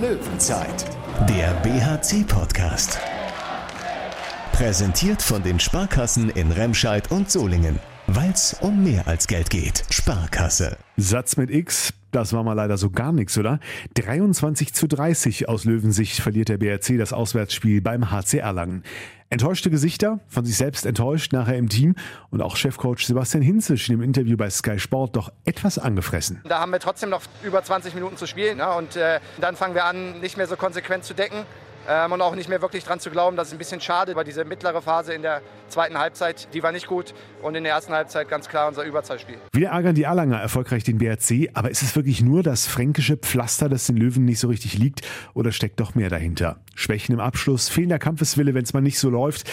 Löwenzeit, der BHC-Podcast. Präsentiert von den Sparkassen in Remscheid und Solingen. Weil's um mehr als Geld geht. Sparkasse. Satz mit X, das war mal leider so gar nichts, oder? 23:30 aus Löwensicht verliert der BHC das Auswärtsspiel beim HC Erlangen. Enttäuschte Gesichter, von sich selbst enttäuscht nachher im Team und auch Chefcoach Sebastian Hinzisch im Interview bei Sky Sport doch etwas angefressen. Da haben wir trotzdem noch über 20 Minuten zu spielen, ne? Und dann fangen wir an, nicht mehr so konsequent zu decken. Und auch nicht mehr wirklich dran zu glauben, das ist ein bisschen schade, weil diese mittlere Phase in der zweiten Halbzeit, die war nicht gut und in der ersten Halbzeit ganz klar unser Überzahlspiel. Wieder ärgern die Erlanger erfolgreich den BHC, aber ist es wirklich nur das fränkische Pflaster, das den Löwen nicht so richtig liegt, oder steckt doch mehr dahinter? Schwächen im Abschluss, fehlender Kampfeswille, wenn es mal nicht so läuft,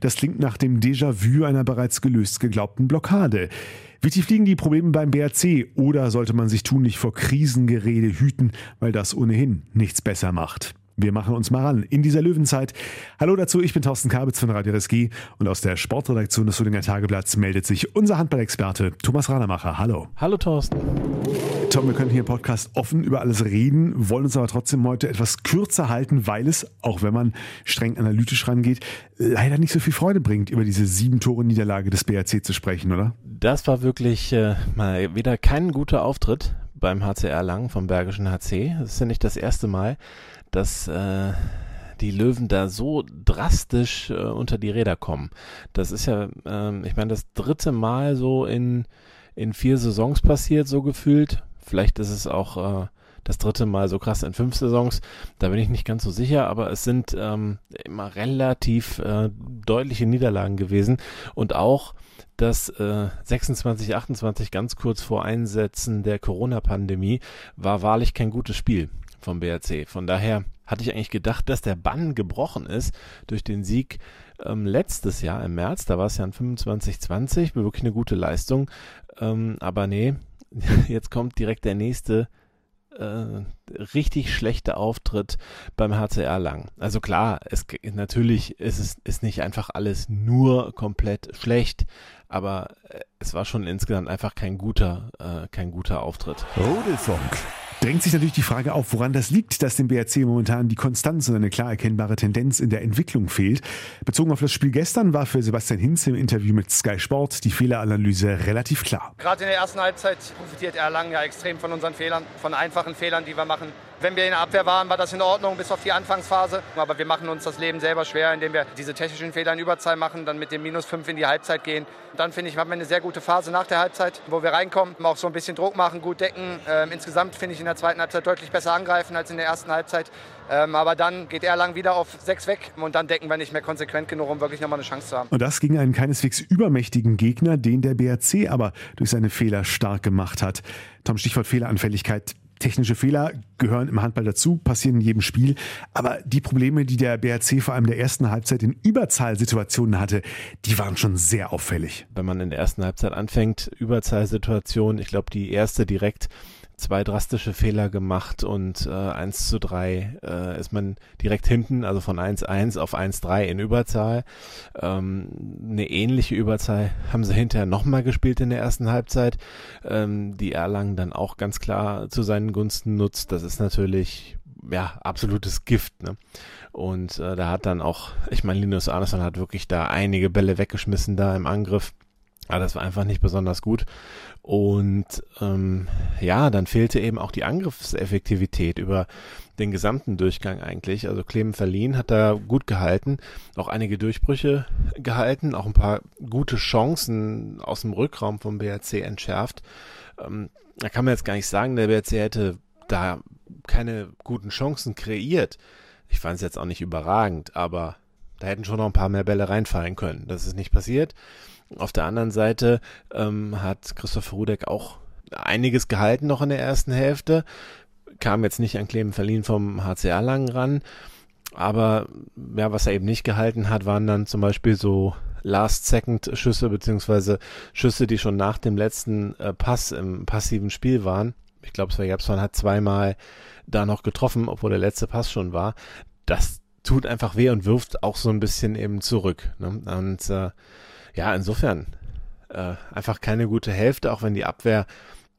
das klingt nach dem Déjà-vu einer bereits gelöst geglaubten Blockade. Wie tief liegen die Probleme beim BHC? Oder sollte man sich tunlich vor Krisengerede hüten, weil das ohnehin nichts besser macht? Wir machen uns mal ran in dieser Löwenzeit. Hallo dazu, ich bin Thorsten Kabitz von Radio RSG und aus der Sportredaktion des Stuttgarter Tageblatts meldet sich unser Handballexperte Thomas Rahnemacher. Hallo. Hallo Thorsten. Tom, wir können hier im Podcast offen über alles reden, wollen uns aber trotzdem heute etwas kürzer halten, weil es, auch wenn man streng analytisch rangeht, leider nicht so viel Freude bringt, über diese 7-Tore-Niederlage des BHC zu sprechen, oder? Das war wirklich mal wieder kein guter Auftritt beim HC Erlangen vom Bergischen HC. Das ist ja nicht das erste Mal, dass die Löwen da so drastisch unter die Räder kommen. Das ist ja, ich meine, das dritte Mal so in 4 Saisons passiert, so gefühlt. Vielleicht ist es auch das dritte Mal so krass in 5 Saisons. Da bin ich nicht ganz so sicher, aber es sind immer relativ deutliche Niederlagen gewesen. Und auch das 26, 28 ganz kurz vor Einsetzen der Corona-Pandemie war wahrlich kein gutes Spiel vom BHC. Von daher hatte ich eigentlich gedacht, dass der Bann gebrochen ist durch den Sieg letztes Jahr im März. Da war es ja ein 25-20, wirklich eine gute Leistung. Aber nee, jetzt kommt direkt der nächste richtig schlechter Auftritt beim HC Erlangen. Also klar, natürlich ist nicht einfach alles nur komplett schlecht, aber es war schon insgesamt einfach kein guter Auftritt. Rudelfunk. Drängt sich natürlich die Frage auf, woran das liegt, dass dem BHC momentan die Konstanz und eine klar erkennbare Tendenz in der Entwicklung fehlt. Bezogen auf das Spiel gestern war für Sebastian Hinze im Interview mit Sky Sport die Fehleranalyse relativ klar. Gerade in der ersten Halbzeit profitiert Erlangen ja extrem von unseren Fehlern, von einfachen Fehlern, die wir machen. Wenn wir in der Abwehr waren, war das in Ordnung bis auf die Anfangsphase. Aber wir machen uns das Leben selber schwer, indem wir diese technischen Fehler in Überzahl machen, dann mit dem -5 in die Halbzeit gehen. Dann, finde ich, haben wir eine sehr gute Phase nach der Halbzeit, wo wir reinkommen, auch so ein bisschen Druck machen, gut decken. Insgesamt, finde ich, in der zweiten Halbzeit deutlich besser angreifen als in der ersten Halbzeit. Aber dann geht Erlangen wieder auf 6 weg und dann decken wir nicht mehr konsequent genug, um wirklich nochmal eine Chance zu haben. Und das gegen einen keineswegs übermächtigen Gegner, den der BHC aber durch seine Fehler stark gemacht hat. Tom, Stichwort Fehleranfälligkeit. Technische Fehler gehören im Handball dazu, passieren in jedem Spiel. Aber die Probleme, die der BHC vor allem in der ersten Halbzeit in Überzahlsituationen hatte, die waren schon sehr auffällig. Wenn man in der ersten Halbzeit anfängt, Überzahlsituationen, ich glaube die erste direkt, 2 drastische Fehler gemacht und 1:3 ist man direkt hinten, also von 1:1 auf 1:3 in Überzahl. Eine ähnliche Überzahl haben sie hinterher nochmal gespielt in der ersten Halbzeit, die Erlangen dann auch ganz klar zu seinen Gunsten nutzt. Das ist natürlich ja absolutes Gift, ne? Und da hat dann auch, ich meine, Linus Anderson hat wirklich da einige Bälle weggeschmissen da im Angriff. Aber das war einfach nicht besonders gut. Und dann fehlte eben auch die Angriffseffektivität über den gesamten Durchgang eigentlich. Also Klemen Ferlin hat da gut gehalten, auch einige Durchbrüche gehalten, auch ein paar gute Chancen aus dem Rückraum vom BHC entschärft. Da kann man jetzt gar nicht sagen, der BHC hätte da keine guten Chancen kreiert. Ich fand es jetzt auch nicht überragend, aber da hätten schon noch ein paar mehr Bälle reinfallen können. Das ist nicht passiert. Auf der anderen Seite hat Christoph Rudeck auch einiges gehalten noch in der ersten Hälfte, kam jetzt nicht an Klemen Ferlin vom HC Erlangen ran, aber ja, was er eben nicht gehalten hat, waren dann zum Beispiel so Last-Second-Schüsse beziehungsweise Schüsse, die schon nach dem letzten Pass im passiven Spiel waren. Ich glaube, es war Erbsmann, hat 2-mal da noch getroffen, obwohl der letzte Pass schon war. Das tut einfach weh und wirft auch so ein bisschen eben zurück, ne? Und insofern einfach keine gute Hälfte, auch wenn die Abwehr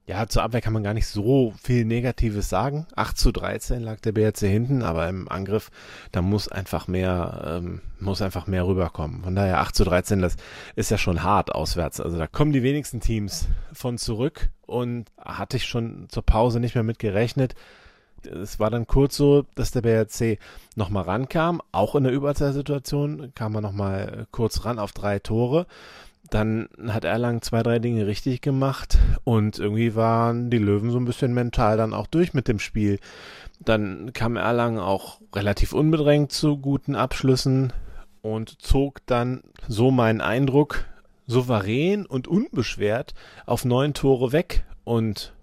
Ja, zur Abwehr kann man gar nicht so viel Negatives sagen. 8:13 lag der BHC hinten, aber im Angriff, da muss einfach mehr rüberkommen. Von daher 8:13, das ist ja schon hart auswärts. Also da kommen die wenigsten Teams von zurück und hatte ich schon zur Pause nicht mehr mit gerechnet. Es war dann kurz so, dass der BHC nochmal rankam, auch in der Überzahlsituation kam er nochmal kurz ran auf 3 Tore. Dann hat Erlangen 2, 3 Dinge richtig gemacht und irgendwie waren die Löwen so ein bisschen mental dann auch durch mit dem Spiel. Dann kam Erlangen auch relativ unbedrängt zu guten Abschlüssen und zog dann, so mein Eindruck, souverän und unbeschwert auf 9 Tore weg. Und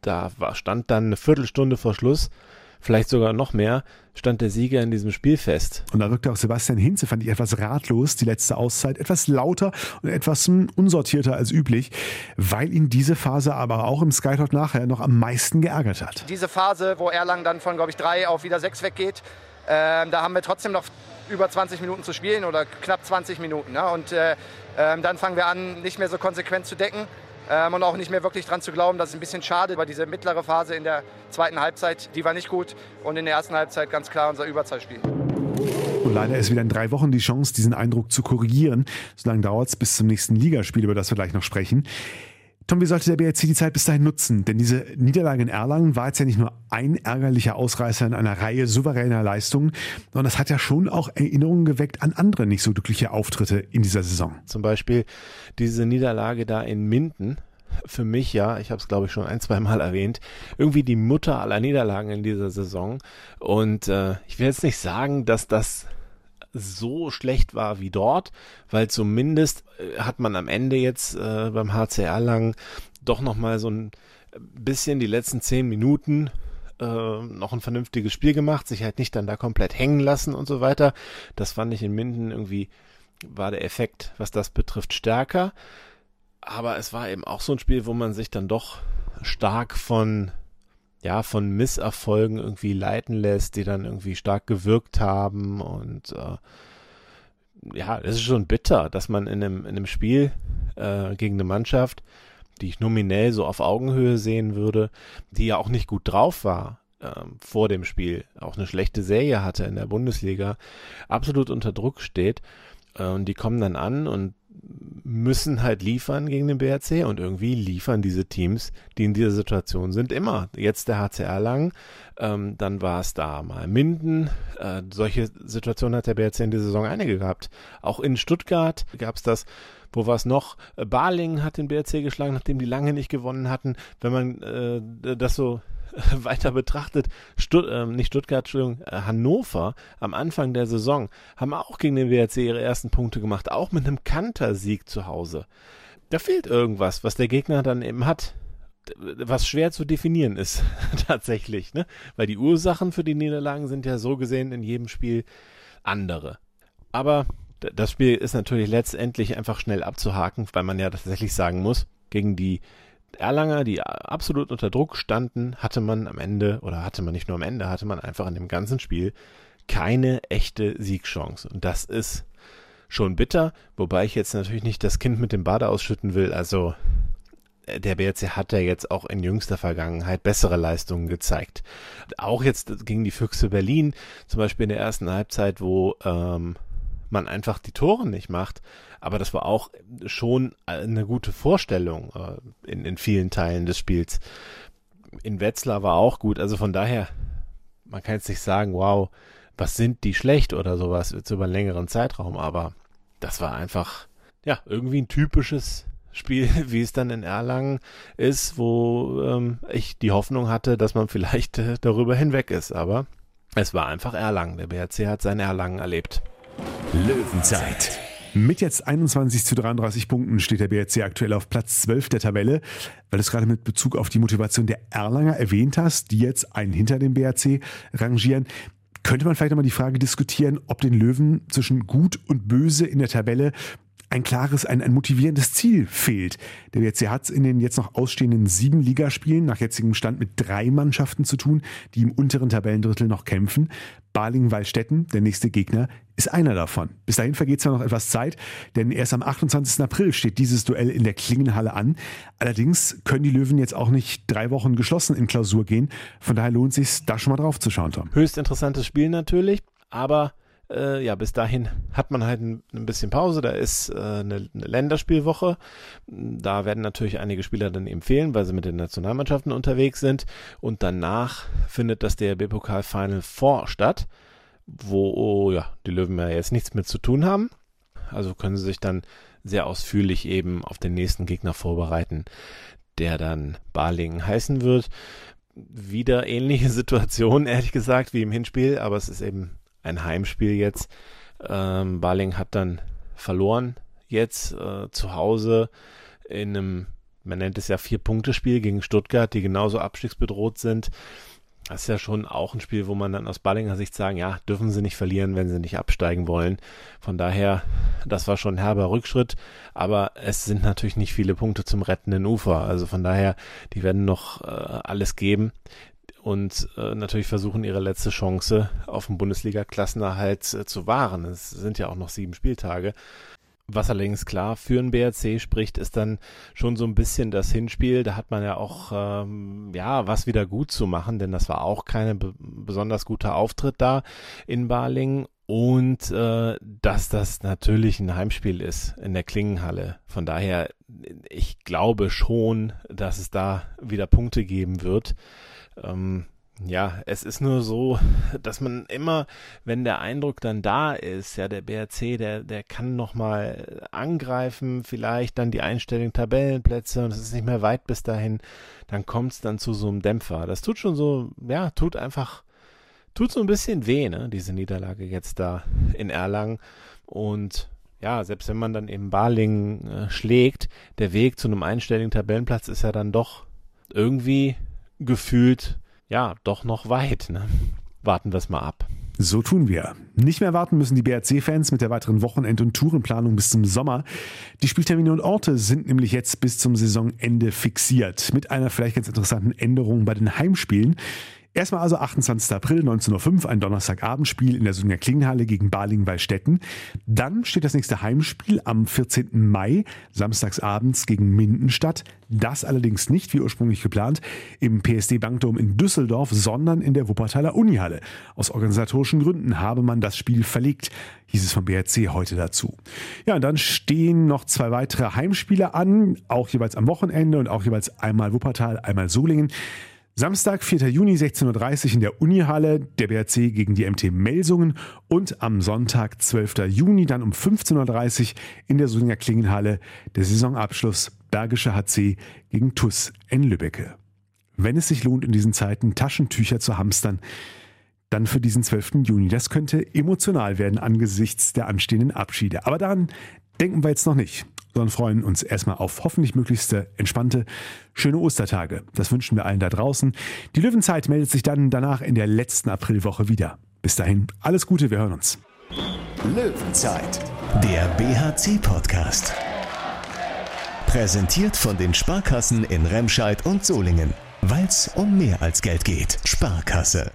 da stand dann eine Viertelstunde vor Schluss, vielleicht sogar noch mehr, stand der Sieger in diesem Spiel fest. Und da wirkte auch Sebastian Hinze, fand ich, etwas ratlos, die letzte Auszeit, etwas lauter und etwas unsortierter als üblich, weil ihn diese Phase aber auch im Skycloud nachher noch am meisten geärgert hat. Diese Phase, wo Erlangen dann von, glaube ich, 3 auf wieder 6 weggeht, da haben wir trotzdem noch über 20 Minuten zu spielen oder knapp 20 Minuten. Ne? Und dann fangen wir an, nicht mehr so konsequent zu decken. Und auch nicht mehr wirklich dran zu glauben, das ist ein bisschen schade, aber diese mittlere Phase in der zweiten Halbzeit, die war nicht gut und in der ersten Halbzeit ganz klar unser Überzahlspiel. Und leider ist wieder in 3 Wochen die Chance, diesen Eindruck zu korrigieren. So lange dauert es bis zum nächsten Ligaspiel, über das wir gleich noch sprechen. Tom, wie sollte der BHC die Zeit bis dahin nutzen? Denn diese Niederlage in Erlangen war jetzt ja nicht nur ein ärgerlicher Ausreißer in einer Reihe souveräner Leistungen, sondern das hat ja schon auch Erinnerungen geweckt an andere nicht so glückliche Auftritte in dieser Saison. Zum Beispiel diese Niederlage da in Minden. Für mich ja, ich habe es glaube ich schon 1, 2 Mal erwähnt, irgendwie die Mutter aller Niederlagen in dieser Saison. Und ich will jetzt nicht sagen, dass das so schlecht war wie dort, weil zumindest hat man am Ende jetzt beim HC Erlangen doch nochmal so ein bisschen die letzten 10 Minuten noch ein vernünftiges Spiel gemacht, sich halt nicht dann da komplett hängen lassen und so weiter. Das fand ich in Minden irgendwie, war der Effekt, was das betrifft, stärker. Aber es war eben auch so ein Spiel, wo man sich dann doch stark von Misserfolgen irgendwie leiten lässt, die dann irgendwie stark gewirkt haben und es ist schon bitter, dass man in einem Spiel gegen eine Mannschaft, die ich nominell so auf Augenhöhe sehen würde, die ja auch nicht gut drauf war vor dem Spiel, auch eine schlechte Serie hatte in der Bundesliga, absolut unter Druck steht und die kommen dann an und müssen halt liefern gegen den BHC und irgendwie liefern diese Teams, die in dieser Situation sind, immer. Jetzt der HC Erlangen, dann war es da mal Minden, solche Situationen hat der BHC in dieser Saison einige gehabt. Auch in Stuttgart gab es das, wo war es noch? Balingen hat den BHC geschlagen, nachdem die lange nicht gewonnen hatten. Wenn man das so weiter betrachtet, Hannover am Anfang der Saison haben auch gegen den BHC ihre ersten Punkte gemacht, auch mit einem Kantersieg zu Hause. Da fehlt irgendwas, was der Gegner dann eben hat, was schwer zu definieren ist tatsächlich, ne? Weil die Ursachen für die Niederlagen sind ja so gesehen in jedem Spiel andere. Aber das Spiel ist natürlich letztendlich einfach schnell abzuhaken, weil man ja tatsächlich sagen muss, gegen die Erlanger, die absolut unter Druck standen, hatte man einfach in dem ganzen Spiel keine echte Siegchance. Und das ist schon bitter, wobei ich jetzt natürlich nicht das Kind mit dem Bade ausschütten will. Also der BHC hat ja jetzt auch in jüngster Vergangenheit bessere Leistungen gezeigt. Auch jetzt gegen die Füchse Berlin, zum Beispiel in der ersten Halbzeit, wo man einfach die Tore nicht macht, aber das war auch schon eine gute Vorstellung in vielen Teilen des Spiels. In Wetzlar war auch gut, also von daher, man kann jetzt nicht sagen, wow, was sind die schlecht oder sowas, jetzt über einen längeren Zeitraum, aber das war einfach, ja, irgendwie ein typisches Spiel, wie es dann in Erlangen ist, wo ich die Hoffnung hatte, dass man vielleicht darüber hinweg ist, aber es war einfach Erlangen, der BHC hat sein Erlangen erlebt. Löwenzeit. Mit jetzt 21:33 Punkten steht der BHC aktuell auf Platz 12 der Tabelle, weil du es gerade mit Bezug auf die Motivation der Erlanger erwähnt hast, die jetzt einen hinter dem BHC rangieren. Könnte man vielleicht nochmal die Frage diskutieren, ob den Löwen zwischen Gut und Böse in der Tabelle ein klares, ein motivierendes Ziel fehlt. Der BHC hat es in den jetzt noch ausstehenden 7 Ligaspielen nach jetzigem Stand mit 3 Mannschaften zu tun, die im unteren Tabellendrittel noch kämpfen. Balingen-Weilstetten, der nächste Gegner, ist einer davon. Bis dahin vergeht zwar noch etwas Zeit, denn erst am 28. April steht dieses Duell in der Klingenhalle an. Allerdings können die Löwen jetzt auch nicht 3 Wochen geschlossen in Klausur gehen. Von daher lohnt es sich, da schon mal drauf zu schauen, Tom. Höchst interessantes Spiel natürlich, aber ja, bis dahin hat man halt ein bisschen Pause. Da ist eine Länderspielwoche. Da werden natürlich einige Spieler dann eben fehlen, weil sie mit den Nationalmannschaften unterwegs sind. Und danach findet das DFB-Pokal-Final-Four statt, wo die Löwen ja jetzt nichts mit zu tun haben. Also können sie sich dann sehr ausführlich eben auf den nächsten Gegner vorbereiten, der dann Balingen heißen wird. Wieder ähnliche Situation, ehrlich gesagt, wie im Hinspiel, aber es ist eben ein Heimspiel jetzt. Balingen hat dann verloren jetzt zu Hause in einem, man nennt es ja 4-Punkte-Spiel gegen Stuttgart, die genauso abstiegsbedroht sind. Das ist ja schon auch ein Spiel, wo man dann aus Ballinger Sicht sagen, ja, dürfen sie nicht verlieren, wenn sie nicht absteigen wollen. Von daher, das war schon ein herber Rückschritt, aber es sind natürlich nicht viele Punkte zum rettenden Ufer. Also von daher, die werden noch alles geben und natürlich versuchen, ihre letzte Chance auf den Bundesliga-Klassenerhalt zu wahren. Es sind ja auch noch 7 Spieltage. Was allerdings klar für den BHC spricht, ist dann schon so ein bisschen das Hinspiel. Da hat man ja auch was wieder gut zu machen, denn das war auch kein besonders guter Auftritt da in Balingen. Und dass das natürlich ein Heimspiel ist in der Klingenhalle. Von daher, ich glaube schon, dass es da wieder Punkte geben wird. Ja, es ist nur so, dass man immer, wenn der Eindruck dann da ist, ja, der BHC, der kann nochmal angreifen, vielleicht dann die Einstellung Tabellenplätze und es ist nicht mehr weit bis dahin, dann kommt es dann zu so einem Dämpfer. Das tut schon so, ja, tut so ein bisschen weh, ne, diese Niederlage jetzt da in Erlangen. Und ja, selbst wenn man dann eben Balingen schlägt, der Weg zu einem einstelligen Tabellenplatz ist ja dann doch irgendwie gefühlt ja, doch noch weit, ne? Warten wir es mal ab. So tun wir. Nicht mehr warten müssen die BHC-Fans mit der weiteren Wochenend- und Tourenplanung bis zum Sommer. Die Spieltermine und Orte sind nämlich jetzt bis zum Saisonende fixiert. Mit einer vielleicht ganz interessanten Änderung bei den Heimspielen. Erstmal also 28. April, 19.05 Uhr, ein Donnerstagabendspiel in der Zulinger Klingenhalle gegen Balingen-Weilstetten. Dann steht das nächste Heimspiel am 14. Mai, samstagsabends gegen Mindenstadt. Das allerdings nicht, wie ursprünglich geplant, im PSD-Bankdom in Düsseldorf, sondern in der Wuppertaler Unihalle. Aus organisatorischen Gründen habe man das Spiel verlegt, hieß es vom BHC heute dazu. Ja, und dann stehen noch 2 weitere Heimspiele an, auch jeweils am Wochenende und auch jeweils einmal Wuppertal, einmal Solingen. Samstag, 4. Juni, 16.30 Uhr in der Unihalle, der BHC gegen die MT Melsungen und am Sonntag, 12. Juni, dann um 15.30 Uhr in der Stuttgarter Klingenhalle, der Saisonabschluss Bergische HC gegen TuS N-Lübbecke. Wenn es sich lohnt, in diesen Zeiten Taschentücher zu hamstern, dann für diesen 12. Juni. Das könnte emotional werden angesichts der anstehenden Abschiede. Aber daran denken wir jetzt noch nicht, sondern freuen uns erstmal auf hoffentlich möglichste entspannte, schöne Ostertage. Das wünschen wir allen da draußen. Die Löwenzeit meldet sich dann danach in der letzten Aprilwoche wieder. Bis dahin, alles Gute, wir hören uns. Löwenzeit, der BHC-Podcast. Präsentiert von den Sparkassen in Remscheid und Solingen. Weil's um mehr als Geld geht. Sparkasse.